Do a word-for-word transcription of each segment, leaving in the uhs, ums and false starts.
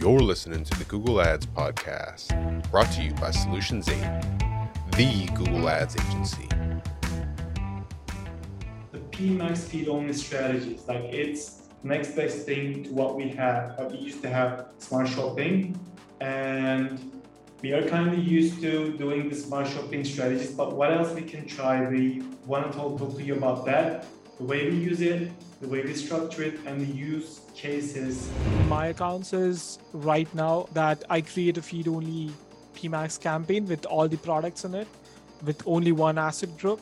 You're listening to the Google Ads Podcast, brought to you by Solutions eight, the Google Ads agency. The PMax feed-only strategies, like it's next best thing to what we have. What we used to have Smart Shopping, and we are kind of used to doing the Smart Shopping strategies, but what else we can try? We want to talk to you about that, the way we use it, the way we structure it, and the use cases. My account says right now that I create a feed-only PMax campaign with all the products in it, with only one asset group,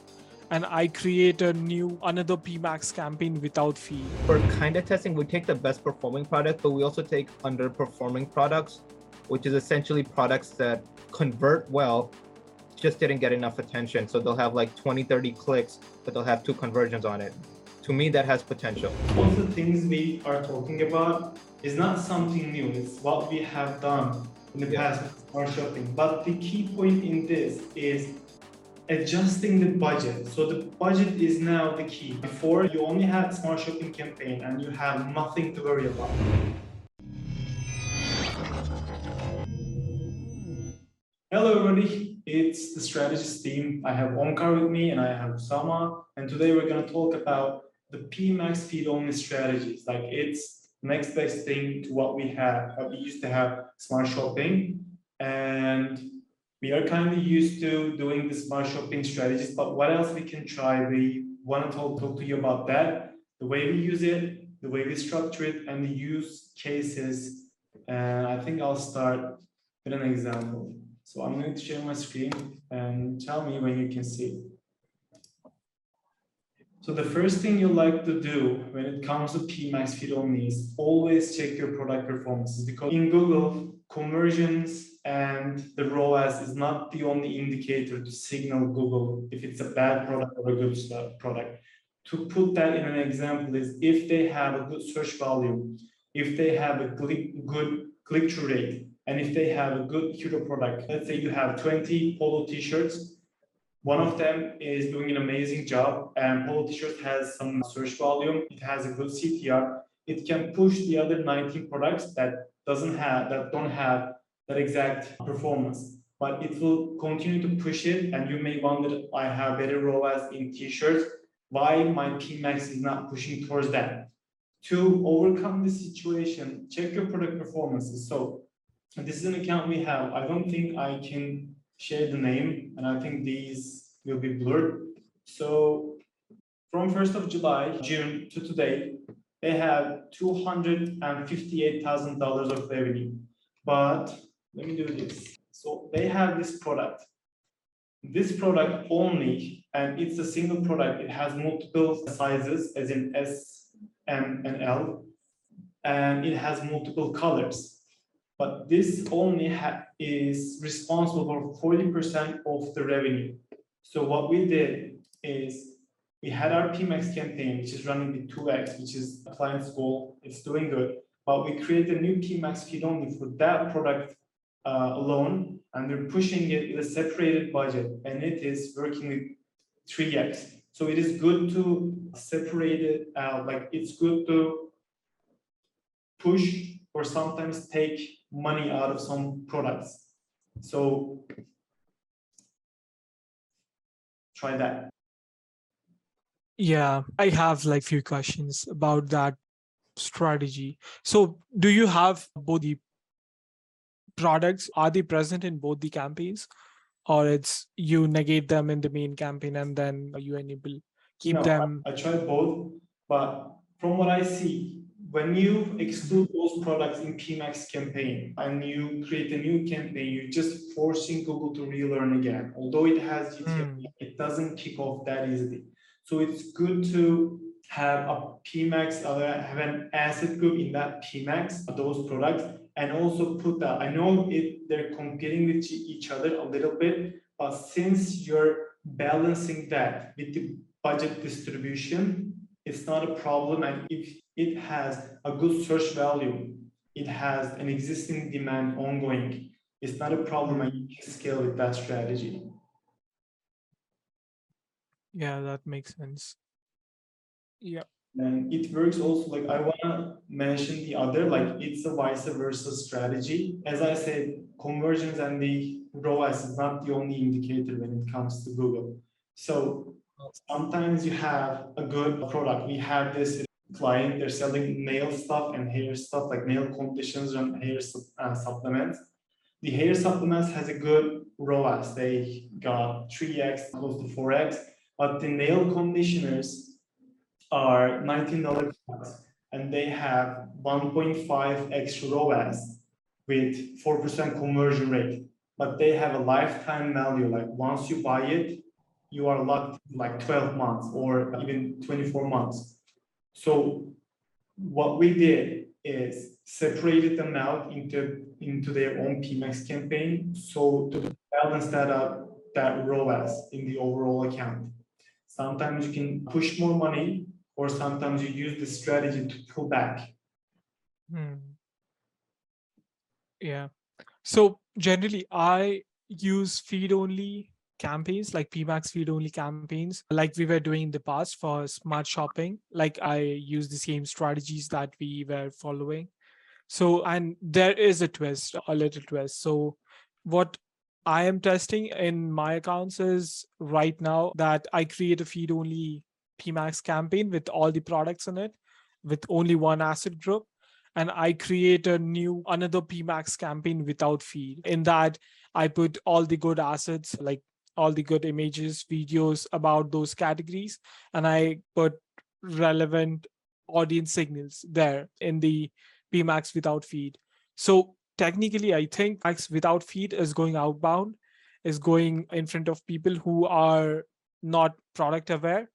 and I create a new, another PMax campaign without feed. For kind of testing, we take the best performing product, but we also take underperforming products, which is essentially products that convert well, just didn't get enough attention. So they'll have like twenty, thirty clicks, but they'll have two conversions on it. To me, that has potential. One of the things we are talking about is not something new. It's what we have done in the past with Smart Shopping. But the key point in this is adjusting the budget. So the budget is now the key. Before, you only had Smart Shopping campaign and you have nothing to worry about. Hello, everybody. It's the strategist team. I have Onkar with me and I have Usama. And today we're going to talk about the PMax feed-only strategies, like it's next best thing to what we have. What we used to have Smart Shopping, and we are kind of used to doing the Smart Shopping strategies, but what else we can try? We want to talk, talk to you about that, the way we use it, the way we structure it, and the use cases. And I think I'll start with an example. So I'm going to share my screen and tell me when you can see. So the first thing you like to do when it comes to PMax feed only is always check your product performances, because in Google, conversions and the R O A S is not the only indicator to signal Google if it's a bad product or a good product. To put that in an example is if they have a good search volume, if they have a click, good click-through rate, and if they have a good hero product. Let's say you have twenty polo t-shirts. One of them is doing an amazing job, and polo t-shirt has some search volume. It has a good C T R. It can push the other nineteen products that doesn't have, that don't have that exact performance, but it will continue to push it. And you may wonder, I have better R O A S in t-shirts. Why my PMax is not pushing towards that? To overcome the situation, check your product performances. So this is an account we have. I don't think I can share the name, and I think these will be blurred. So from first of July, June to today, they have two hundred fifty-eight thousand dollars of revenue. But let me do this. So they have this product, this product only, and it's a single product. It has multiple sizes, as in S, M, and L, and it has multiple colors. But this only ha- is responsible for forty percent of the revenue. So what we did is we had our PMax campaign, which is running with two X, which is a client's goal. It's doing good. But we created a new PMax feed only for that product uh, alone, and we're pushing it with a separated budget, and it is working with three X. So it is good to separate it out. Like it's good to push or sometimes take money out of some products. So try that. Yeah, I have like few questions about that strategy. So do you have both the products? Are they present in both the campaigns, or it's you negate them in the main campaign and then you enable, keep no, them? I, I tried both, but from what I see, when you exclude those products in PMax campaign and you create a new campaign, you're just forcing Google to relearn again. Although it has G T A, mm. it doesn't kick off that easily. So it's good to have a PMax, uh, have an asset group in that PMax, those products, and also put that. I know it, they're competing with each other a little bit, but since you're balancing that with the budget distribution, it's not a problem. And if it has a good search value, it has an existing demand ongoing, it's not a problem, and you can scale with that strategy. Yeah, that makes sense. Yeah, And it works also, like I want to mention the other, like it's a vice versa strategy. As I said, conversions and the R O A S is not the only indicator when it comes to Google. So sometimes you have a good product. We have this client, they're selling nail stuff and hair stuff, like nail conditions and hair uh, supplements. The hair supplements has a good R O A S. They got three X, close to four X, but the nail conditioners are nineteen dollars and they have one point five X R O A S with four percent conversion rate, but they have a lifetime value. Like once you buy it, you are locked like twelve months or even twenty-four months. So what we did is separated them out into, into their own PMax campaign. So to balance that up, that R O A S in the overall account. Sometimes you can push more money, or sometimes you use the strategy to pull back. Hmm. Yeah. So generally, I use feed-only campaigns, like PMax feed-only campaigns, like we were doing in the past for smart shopping. Like I use the same strategies that we were following. So, and there is a twist, a little twist. So what I am testing in my accounts is right now that I create a feed-only PMax campaign with all the products in it, with only one asset group. And I create a new, another PMax campaign without feed. In that, I put all the good assets, like all the good images, videos about those categories. And I put relevant audience signals there in the PMax without feed. So technically, I think PMax without feed is going outbound, is going in front of people who are not product aware,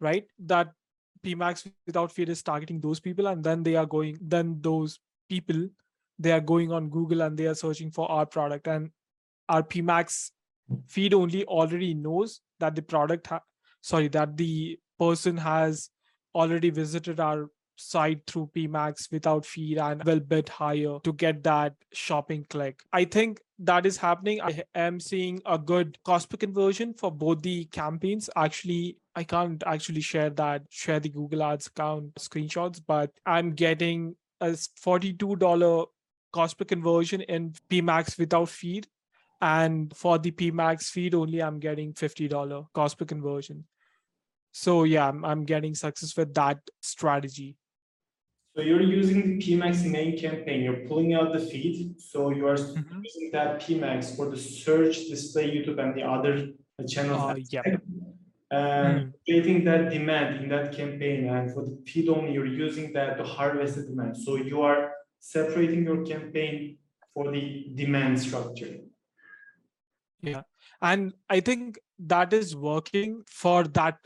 right? That PMax without feed is targeting those people, and then they are going, then those people, they are going on Google and they are searching for our product, and our PMax feed only already knows that the product, ha- sorry, that the person has already visited our site through PMax without feed and will bid higher to get that shopping click. I think that is happening. I am seeing a good cost per conversion for both the campaigns. Actually, I can't actually share that, share the Google Ads account screenshots, but I'm getting a forty-two dollars cost per conversion in PMax without feed. And for the PMax feed only, I'm getting fifty dollars cost per conversion. So yeah, I'm, I'm getting success with that strategy. So you're using the PMax main campaign, you're pulling out the feed. So you are mm-hmm. using that PMax for the search, display, YouTube, and the other channels. Uh, yep. And mm-hmm. creating that demand in that campaign, and for the feed only, you're using that to harvest the demand. So you are separating your campaign for the demand structure. Yeah. And I think that is working for that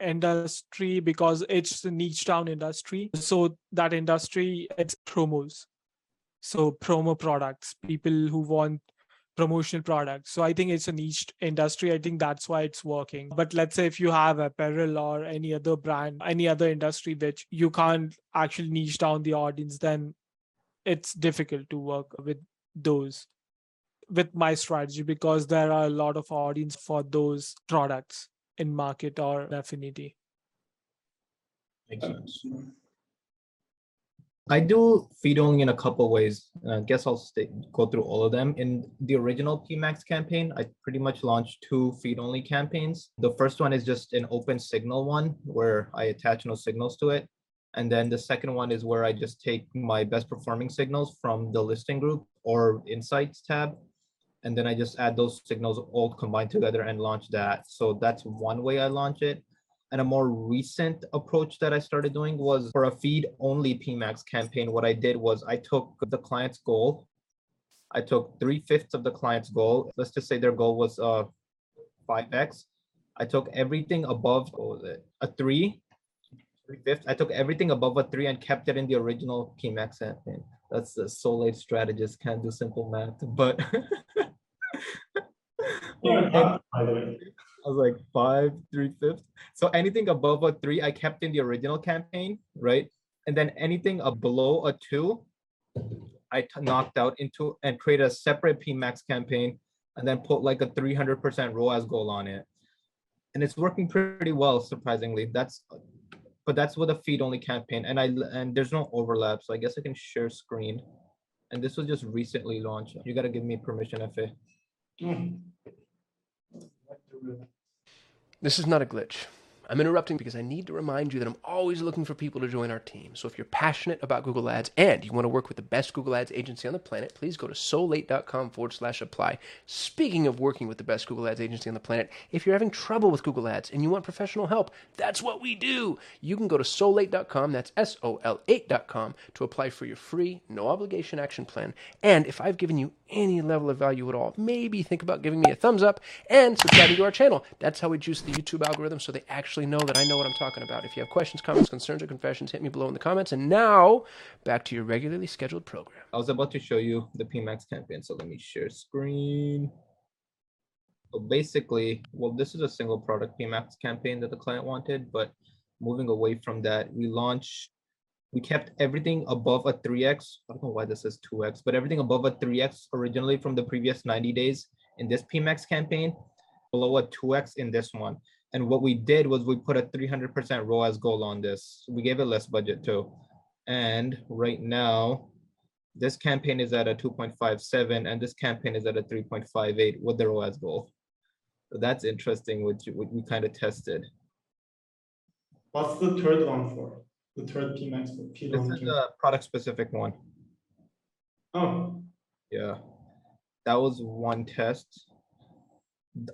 industry, because it's a niche down industry. So that industry, it's promos. So promo products, people who want promotional products. So I think it's a niche industry. I think that's why it's working. But let's say if you have apparel or any other brand, any other industry which you can't actually niche down the audience, then it's difficult to work with those, with my strategy, because there are a lot of audience for those products in market or affinity. I do feed only in a couple of ways. I guess I'll stay, go through all of them. In the original PMax campaign, I pretty much launched two feed only campaigns. The first one is just an open signal one where I attach no signals to it. And then the second one is where I just take my best performing signals from the listing group or insights tab. And then I just add those signals all combined together and launch that. So that's one way I launch it. And a more recent approach that I started doing was for a feed only PMax campaign. What I did was I took the client's goal. I took three fifths of the client's goal. Let's just say their goal was uh, five X. I took everything above what was it? a three, three fifths. I took everything above a three and kept it in the original PMax campaign. That's the sole aid strategist, can't do simple math, but yeah, by the way. I was like five, three fifths. So anything above a three, I kept in the original campaign, right? And then anything below a two, I t- knocked out into and created a separate PMax campaign, and then put like a three hundred percent R O A S goal on it. And it's working pretty well, surprisingly. That's but that's with a feed only campaign. And I and there's no overlap. So I guess I can share screen. And this was just recently launched. You got to give me permission, Efe. This is not a glitch. I'm interrupting because I need to remind you that I'm always looking for people to join our team. So if you're passionate about Google Ads and you want to work with the best Google Ads agency on the planet, please go to solate.com forward slash apply. Speaking of working with the best Google Ads agency on the planet, if you're having trouble with Google Ads and you want professional help, that's what we do. You can go to solate dot com, that's S O L eight dot com, to apply for your free, no obligation action plan. And if I've given you any level of value at all, maybe think about giving me a thumbs up and subscribing to our channel. That's how we juice the YouTube algorithm so they actually know that I know what I'm talking about. If you have questions, comments, concerns, or confessions, hit me below in the comments. And now, back to your regularly scheduled program. I was about to show you the PMax campaign, so let me share screen. So basically, well, this is a single product PMax campaign that the client wanted, but moving away from that, we launched, we kept everything above a three X. I don't know why this says two X, but everything above a three X originally from the previous ninety days in this PMax campaign, below a two X in this one. And what we did was we put a three hundred percent R O A S goal on this. We gave it less budget too. And right now, this campaign is at a two point five seven and this campaign is at a three point five eight with the R O A S goal. So that's interesting, which we kind of tested. What's the third one for? The third PMax? This is a product specific one. Oh. Yeah, that was one test.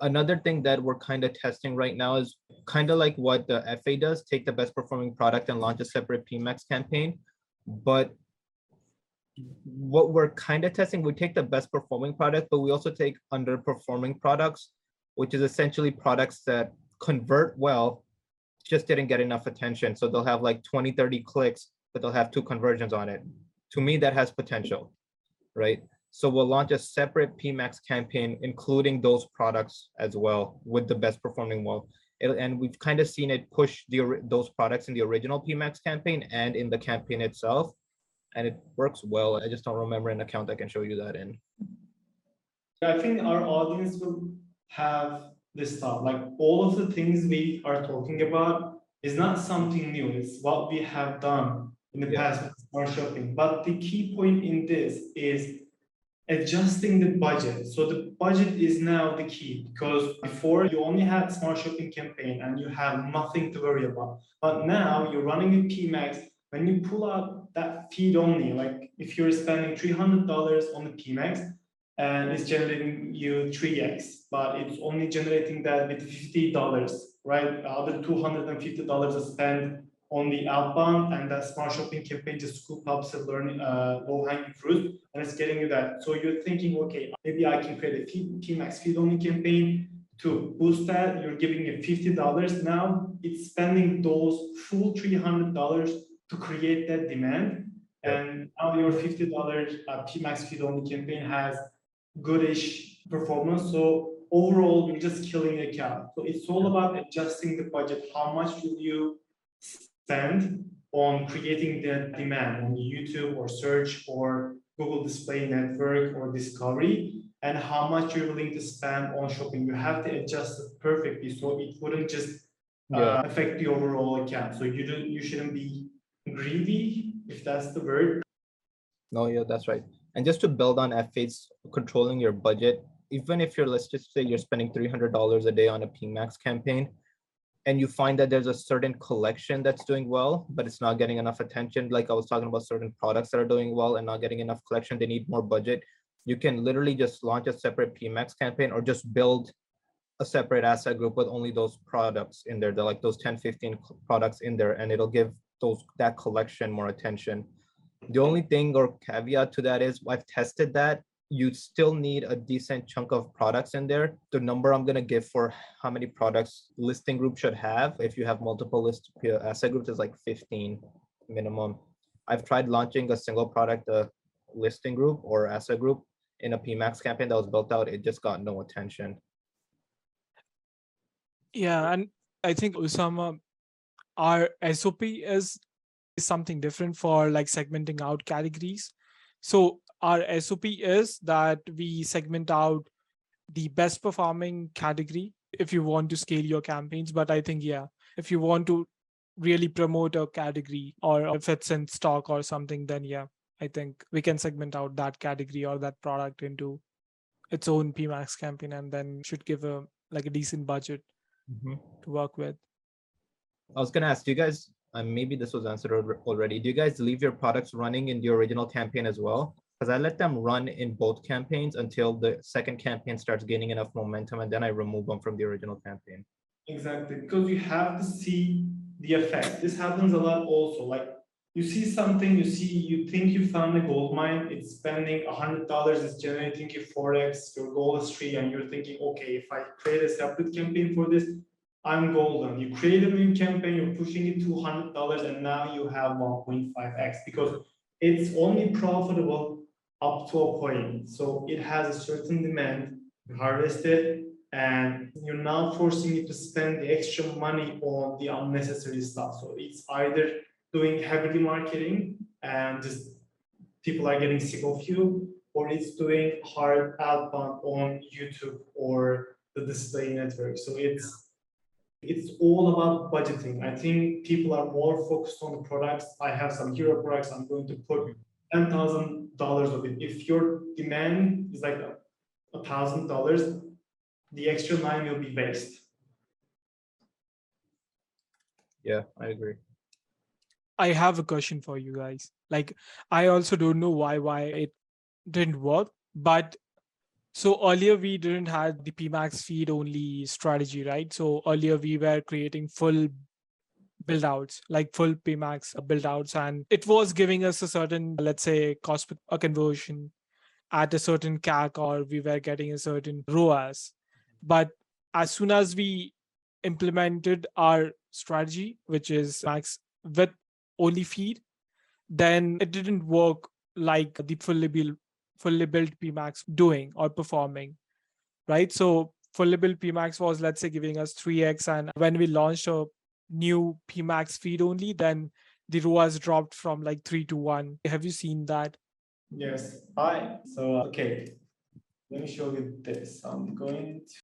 Another thing that we're kind of testing right now is kind of like what the F A does, take the best performing product and launch a separate PMax campaign. But what we're kind of testing, we take the best performing product, but we also take underperforming products, which is essentially products that convert well, just didn't get enough attention. So they'll have like twenty, thirty clicks, but they'll have two conversions on it. To me, that has potential, right? So we'll launch a separate PMax campaign, including those products as well with the best performing one. It, and we've kind of seen it push the those products in the original PMax campaign and in the campaign itself. And it works well. I just don't remember an account I can show you that in. I think our audience will have this thought, like all of the things we are talking about is not something new. It's what we have done in the yeah. past with Smart Shopping. But the key point in this is adjusting the budget. So the budget is now the key, because before you only had Smart Shopping campaign and you have nothing to worry about. But now you're running a PMax. When you pull out that feed only, like if you're spending three hundred dollars on the PMax and it's generating you three X, but it's only generating that with fifty dollars, right? The other two hundred fifty dollars is spent on the outbound, and that Smart Shopping campaign just scoop up the learning uh, low-hanging fruit, and it's getting you that. So you're thinking, okay, maybe I can create a feed, PMax feed-only campaign to boost that. You're giving it fifty dollars. Now it's spending those full three hundred dollars to create that demand, and now your fifty dollars uh, PMax feed-only campaign has goodish performance. So overall, you're just killing a cow. So it's all about adjusting the budget. How much will you spend on creating the demand on YouTube or search or Google Display Network or Discovery, and how much you're willing to spend on shopping. You have to adjust it perfectly so it wouldn't just uh, yeah. affect the overall account. So you don't, you shouldn't be greedy, if that's the word. No, yeah, that's right. And just to build on Efe's controlling your budget, even if you're, let's just say you're spending three hundred dollars a day on a PMax campaign, and you find that there's a certain collection that's doing well, but it's not getting enough attention. Like I was talking about certain products that are doing well and not getting enough collection, they need more budget. You can literally just launch a separate PMax campaign or just build a separate asset group with only those products in there. They're like those ten, fifteen products in there, and it'll give those that collection more attention. The only thing or caveat to that is I've tested that. You still need a decent chunk of products in there. The number I'm gonna give for how many products listing group should have, if you have multiple list asset groups, is like fifteen minimum. I've tried launching a single product uh, listing group or asset group in a PMax campaign that was built out. It just got no attention. Yeah, and I think, Usama, our S O P is something different for like segmenting out categories. So our S O P is that we segment out the best performing category if you want to scale your campaigns. But I think, yeah, if you want to really promote a category, or if it's in stock or something, then yeah, I think we can segment out that category or that product into its own PMax campaign, and then should give a like a decent budget mm-hmm. to work with. I was going to ask, do you guys, uh, maybe this was answered already, do you guys leave your products running in the original campaign as well? Because I let them run in both campaigns until the second campaign starts gaining enough momentum, and then I remove them from the original campaign. Exactly, because you have to see the effect. This happens a lot also. Like you see something, you see, you think you found a gold mine, it's spending one hundred dollars, it's generating you four X, your goal is three, and you're thinking, okay, if I create a separate campaign for this, I'm golden. You create a new campaign, you're pushing it to one hundred dollars, and now you have one point five X because it's only profitable up to a point. So it has a certain demand, you harvest it, and you're now forcing it to spend the extra money on the unnecessary stuff. So it's either doing heavy marketing and just people are getting sick of you, or it's doing hard outbound on YouTube or the display network. So it's it's all about budgeting. I think people are more focused on the products. I have some hero products, I'm going to put ten thousand dollars of it. If your demand is like one thousand dollars, the extra line will be waste. Yeah, I agree. I have a question for you guys. Like, I also don't know why why it didn't work, but so earlier we didn't have the PMax feed only strategy, right? So earlier we were creating full build outs, like full PMax build outs, and it was giving us a certain, let's say, cost per conversion at a certain C A C, or we were getting a certain R O A S. But as soon as we implemented our strategy, which is PMax with only feed, then it didn't work like the fully built fully built PMax doing or performing, right? So fully built PMax was, let's say, giving us three X. And when we launched a new PMax feed only, then the R O A S dropped from like three to one. Have you seen that? Yes. Hi. So, okay. Let me show you this. I'm going to.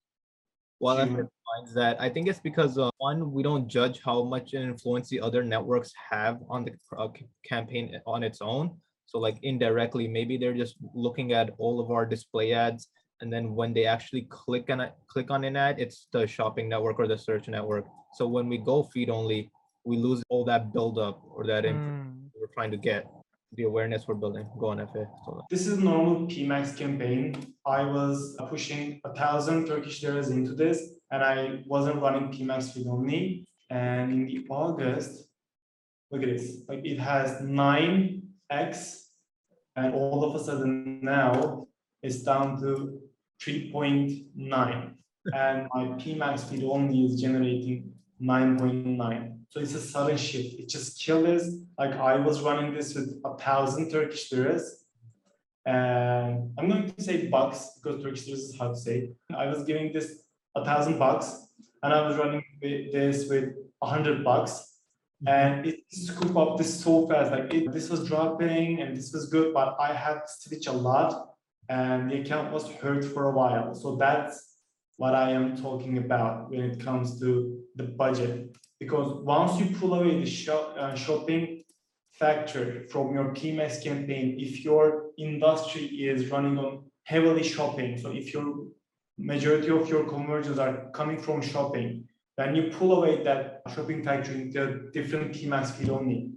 Well, I find that I think it's because uh, one, we don't judge how much influence the other networks have on the uh, campaign on its own. So like indirectly, maybe they're just looking at all of our display ads, and then when they actually click on a, click on an ad, it's the shopping network or the search network. So when we go feed only, we lose all that buildup or that mm. we're trying to get, the awareness we're building. Go on, Efe. This is normal PMax campaign. I was pushing a thousand Turkish liras into this, and I wasn't running PMax feed only. And in the August, look at this. Like it has nine X, and all of a sudden now it's down to three point nine, and my PMax feed only is generating nine point nine. So it's a sudden shift. It just killed us. Like I was running this with a thousand Turkish liras, and I'm going to say bucks because Turkish liras is hard to say. I was giving this a thousand bucks, and I was running this with a hundred bucks. And it scooped up this so fast, like it, this was dropping and this was good, but I had to switch a lot and the account was hurt for a while. So that's what I am talking about when it comes to the budget. Because once you pull away the shop, uh, shopping factor from your PMax campaign, if your industry is running on heavily shopping, so if your majority of your conversions are coming from shopping, then you pull away that shopping factor into different PMax feed only.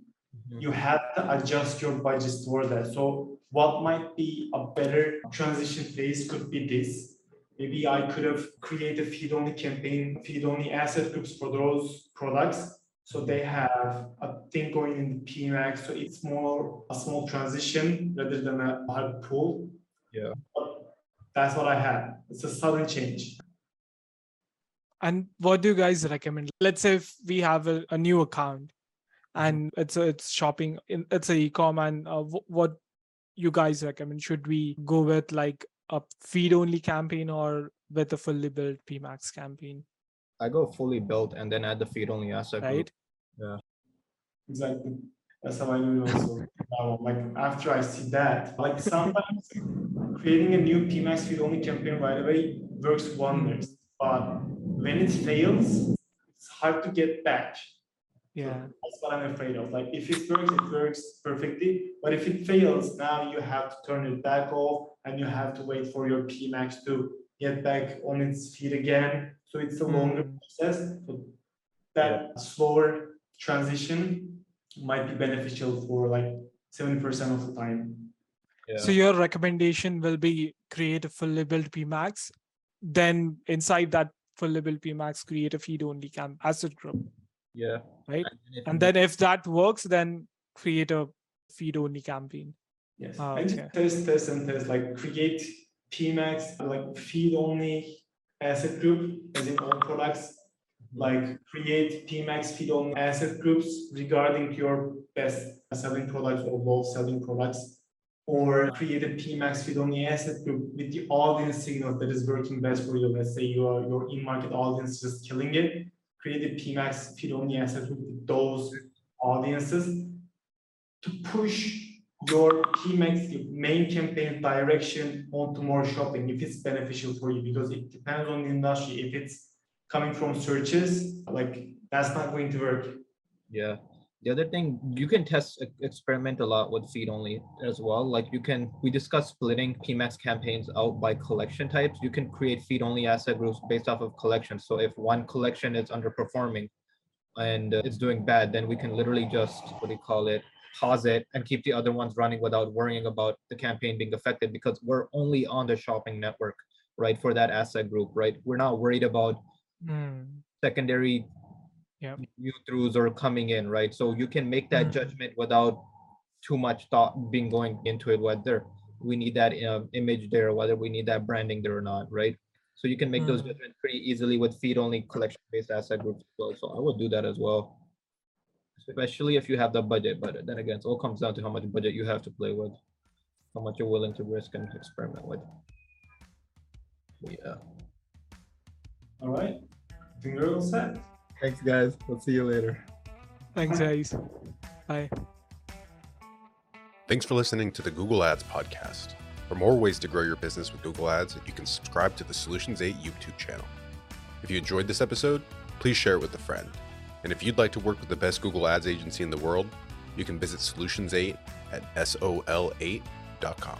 Mm-hmm. You have to adjust your budgets towards that. So what might be a better transition phase could be this. Maybe I could have created feed only campaign, feed only asset groups for those products. So they have a thing going in the PMax. So it's more a small transition rather than a hard pull. Yeah. But that's what I had. It's a sudden change. And what do you guys recommend? Let's say if we have a, a new account and it's a, it's shopping, it's a e-com, and uh, w- what you guys recommend? Should we go with like a feed only campaign or with a fully built PMax campaign? I go fully built and then add the feed only asset. Right. Group. Yeah. Exactly. That's how I do it also. Like after I see that, like sometimes creating a new PMax feed only campaign right away works wonders, but when it fails, it's hard to get back. Yeah. So that's what I'm afraid of. Like if it works, it works perfectly. But if it fails, now you have to turn it back off and you have to wait for your PMax to get back on its feet again. So it's a longer mm. process. So that yeah. slower transition might be beneficial for like seventy percent of the time. Yeah. So your recommendation will be create a fully built PMax. Then inside that fully built PMax, create a feed only cam asset group. Yeah. Right. And, and then if that works, then create a feed only campaign. Yes. Oh, and okay. test, test, and test. Like create PMax, like feed only asset group as in all products. Like create PMax feed only asset groups regarding your best selling products or both selling products. Or create a PMax feed only asset group with the audience signals that is working best for you. Let's say you are your in-market audience just killing it. Create a PMax feed only asset group with those audiences to push your PMax, your main campaign direction onto more shopping if it's beneficial for you, because it depends on the industry. If it's coming from searches, like that's not going to work. Yeah. The other thing, you can test, experiment a lot with feed only as well. Like you can, we discussed splitting PMax campaigns out by collection types. You can create feed only asset groups based off of collections. So if one collection is underperforming and it's doing bad, then we can literally just, what do you call it, pause it and keep the other ones running without worrying about the campaign being affected, because we're only on the shopping network, right? For that asset group, right? We're not worried about mm. secondary yeah new throughs are coming in, right? So you can make that mm. judgment without too much thought being going into it, whether we need that uh, image there, whether we need that branding there or not, right? So you can make mm. those judgments pretty easily with feed only collection based asset groups as well. So I would do that as well, especially if you have the budget. But then again, it all comes down to how much budget you have to play with, how much you're willing to risk and experiment with. Yeah. All right, I think we're all set. Thanks, guys. We'll see you later. Thanks, guys. Bye. Thanks for listening to the Google Ads Podcast. For more ways to grow your business with Google Ads, you can subscribe to the Solutions eight YouTube channel. If you enjoyed this episode, please share it with a friend. And if you'd like to work with the best Google Ads agency in the world, you can visit Solutions eight at S O L eight dot com.